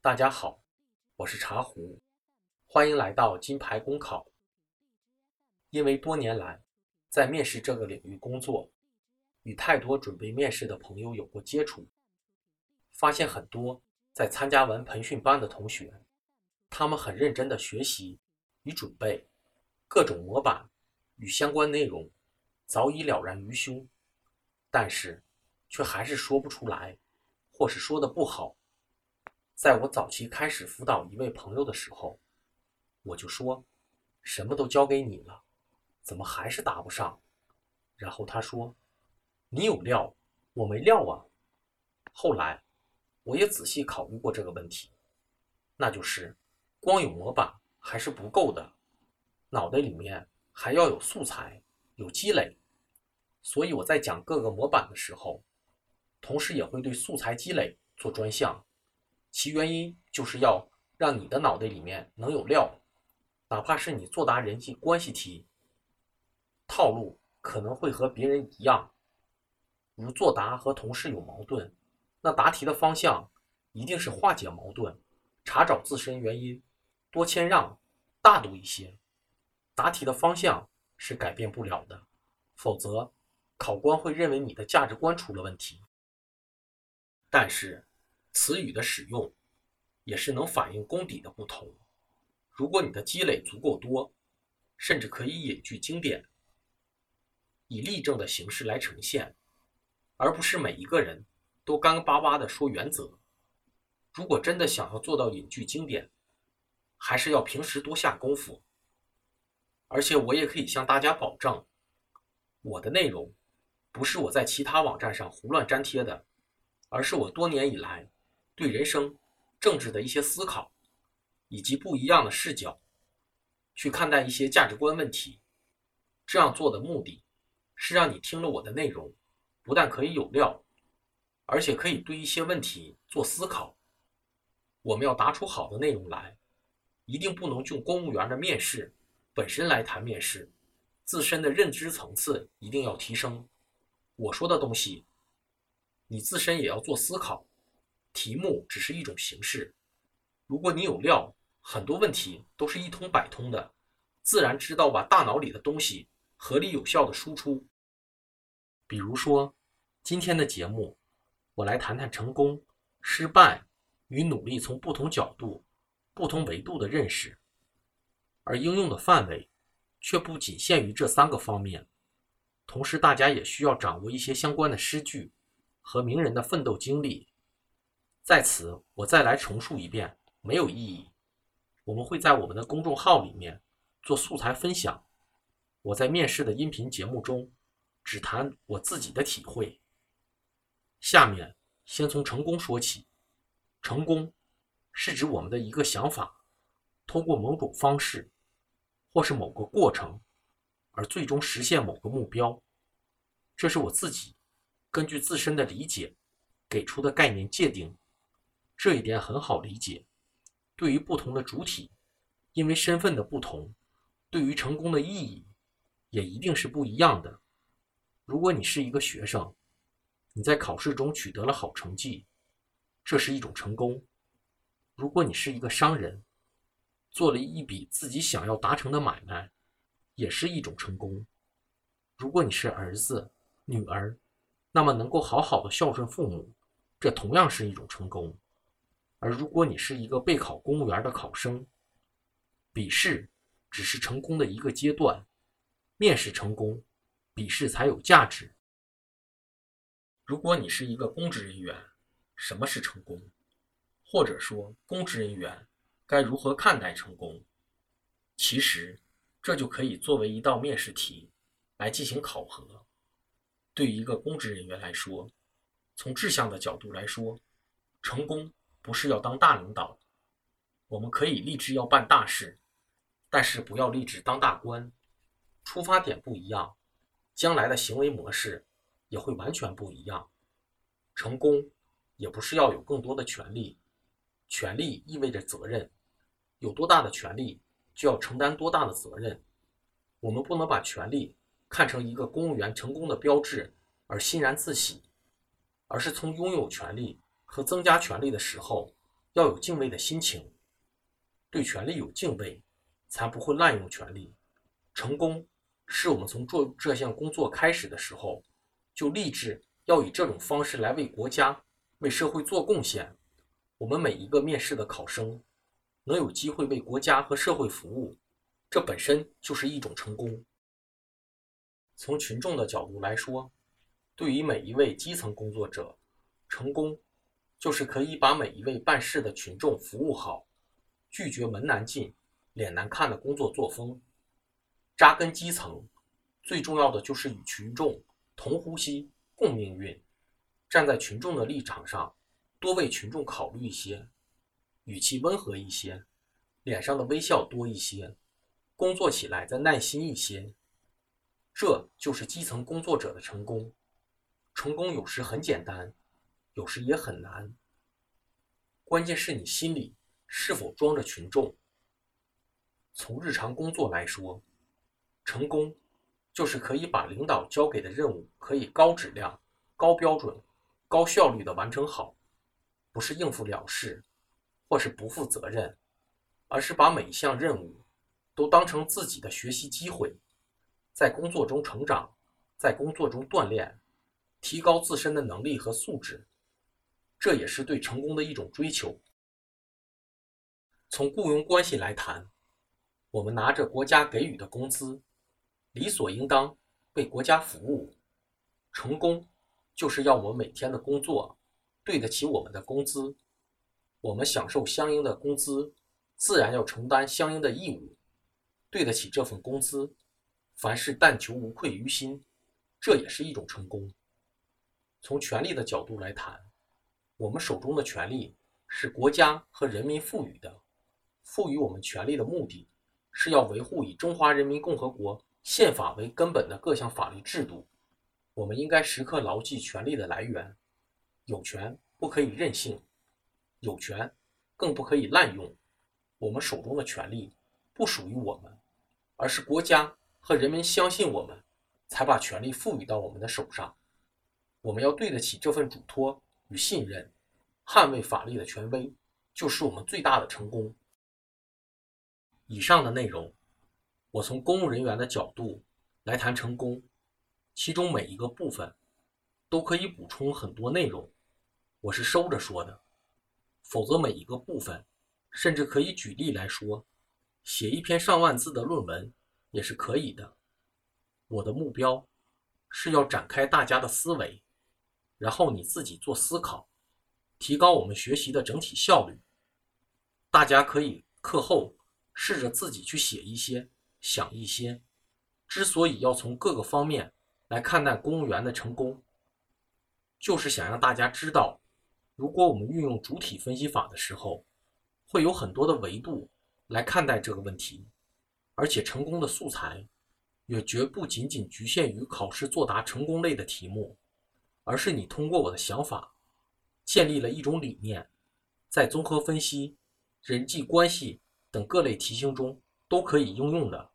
大家好，我是茶壶，欢迎来到金牌公考。因为多年来在面试这个领域工作，与太多准备面试的朋友有过接触，发现很多在参加完培训班的同学，他们很认真的学习与准备，各种模板与相关内容早已了然于胸，但是却还是说不出来，或是说的不好。在我早期开始辅导一位朋友的时候，我就说什么都交给你了，怎么还是答不上？然后他说你有料，我没料啊。后来我也仔细考虑过这个问题，那就是光有模板还是不够的，脑袋里面还要有素材，有积累。所以我在讲各个模板的时候，同时也会对素材积累做专项，其原因就是要让你的脑袋里面能有料，哪怕是你作答人际关系题，套路可能会和别人一样，如作答和同事有矛盾，那答题的方向一定是化解矛盾，查找自身原因，多谦让，大度一些。答题的方向是改变不了的，否则考官会认为你的价值观出了问题。但是词语的使用也是能反映功底的不同，如果你的积累足够多，甚至可以引据经典，以例证的形式来呈现，而不是每一个人都干巴巴地说原则。如果真的想要做到引据经典，还是要平时多下功夫。而且我也可以向大家保证，我的内容不是我在其他网站上胡乱粘贴的，而是我多年以来对人生、政治的一些思考，以及不一样的视角去看待一些价值观问题。这样做的目的是让你听了我的内容，不但可以有料，而且可以对一些问题做思考。我们要答出好的内容来，一定不能用公务员的面试本身来谈面试，自身的认知层次一定要提升。我说的东西你自身也要做思考，题目只是一种形式。如果你有料，很多问题都是一通百通的，自然知道把大脑里的东西合理有效的输出。比如说今天的节目，我来谈谈成功、失败与努力从不同角度、不同维度的认识，而应用的范围却不仅限于这三个方面。同时大家也需要掌握一些相关的诗句和名人的奋斗经历，在此我再来重述一遍，没有意义。我们会在我们的公众号里面做素材分享，我在面试的音频节目中只谈我自己的体会。下面先从成功说起。成功是指我们的一个想法通过某种方式或是某个过程而最终实现某个目标，这是我自己根据自身的理解给出的概念界定。这一点很好理解，对于不同的主体，因为身份的不同，对于成功的意义也一定是不一样的。如果你是一个学生，你在考试中取得了好成绩，这是一种成功。如果你是一个商人，做了一笔自己想要达成的买卖，也是一种成功。如果你是儿子、女儿，那么能够好好的孝顺父母，这同样是一种成功。而如果你是一个备考公务员的考生，笔试只是成功的一个阶段，面试成功，笔试才有价值。如果你是一个公职人员，什么是成功？或者说公职人员该如何看待成功？其实这就可以作为一道面试题来进行考核。对于一个公职人员来说，从志向的角度来说，成功不是要当大领导，我们可以立志要办大事，但是不要立志当大官。出发点不一样，将来的行为模式也会完全不一样。成功也不是要有更多的权利，权利意味着责任，有多大的权利就要承担多大的责任。我们不能把权利看成一个公务员成功的标志而欣然自喜，而是从拥有权利和增加权利的时候要有敬畏的心情，对权力有敬畏，才不会滥用权力。成功是我们从做这项工作开始的时候，就立志要以这种方式来为国家、为社会做贡献。我们每一个面试的考生，能有机会为国家和社会服务，这本身就是一种成功。从群众的角度来说，对于每一位基层工作者，成功就是可以把每一位办事的群众服务好，拒绝门难进、脸难看的工作作风。扎根基层，最重要的就是与群众同呼吸、共命运，站在群众的立场上，多为群众考虑一些，语气温和一些，脸上的微笑多一些，工作起来再耐心一些。这就是基层工作者的成功。成功有时很简单，有时也很难，关键是你心里是否装着群众。从日常工作来说，成功就是可以把领导交给的任务可以高质量、高标准、高效率的完成好，不是应付了事，或是不负责任，而是把每一项任务都当成自己的学习机会，在工作中成长，在工作中锻炼，提高自身的能力和素质。这也是对成功的一种追求。从雇佣关系来谈，我们拿着国家给予的工资，理所应当为国家服务。成功就是要我们每天的工作对得起我们的工资，我们享受相应的工资，自然要承担相应的义务，对得起这份工资，凡事但求无愧于心，这也是一种成功。从权力的角度来谈，我们手中的权力是国家和人民赋予的，赋予我们权力的目的是要维护以中华人民共和国宪法为根本的各项法律制度。我们应该时刻牢记权力的来源，有权不可以任性，有权更不可以滥用。我们手中的权力不属于我们，而是国家和人民相信我们，才把权力赋予到我们的手上。我们要对得起这份嘱托与信任，捍卫法律的权威，就是我们最大的成功。以上的内容，我从公务人员的角度来谈成功，其中每一个部分都可以补充很多内容，我是收着说的，否则每一个部分，甚至可以举例来说，写一篇上万字的论文也是可以的。我的目标是要展开大家的思维，然后你自己做思考，提高我们学习的整体效率。大家可以课后试着自己去写一些、想一些。之所以要从各个方面来看待公务员的成功，就是想让大家知道，如果我们运用主体分析法的时候，会有很多的维度来看待这个问题，而且成功的素材也绝不仅仅局限于考试作答成功类的题目，而是你通过我的想法建立了一种理念，在综合分析、人际关系等各类题型中都可以应用的。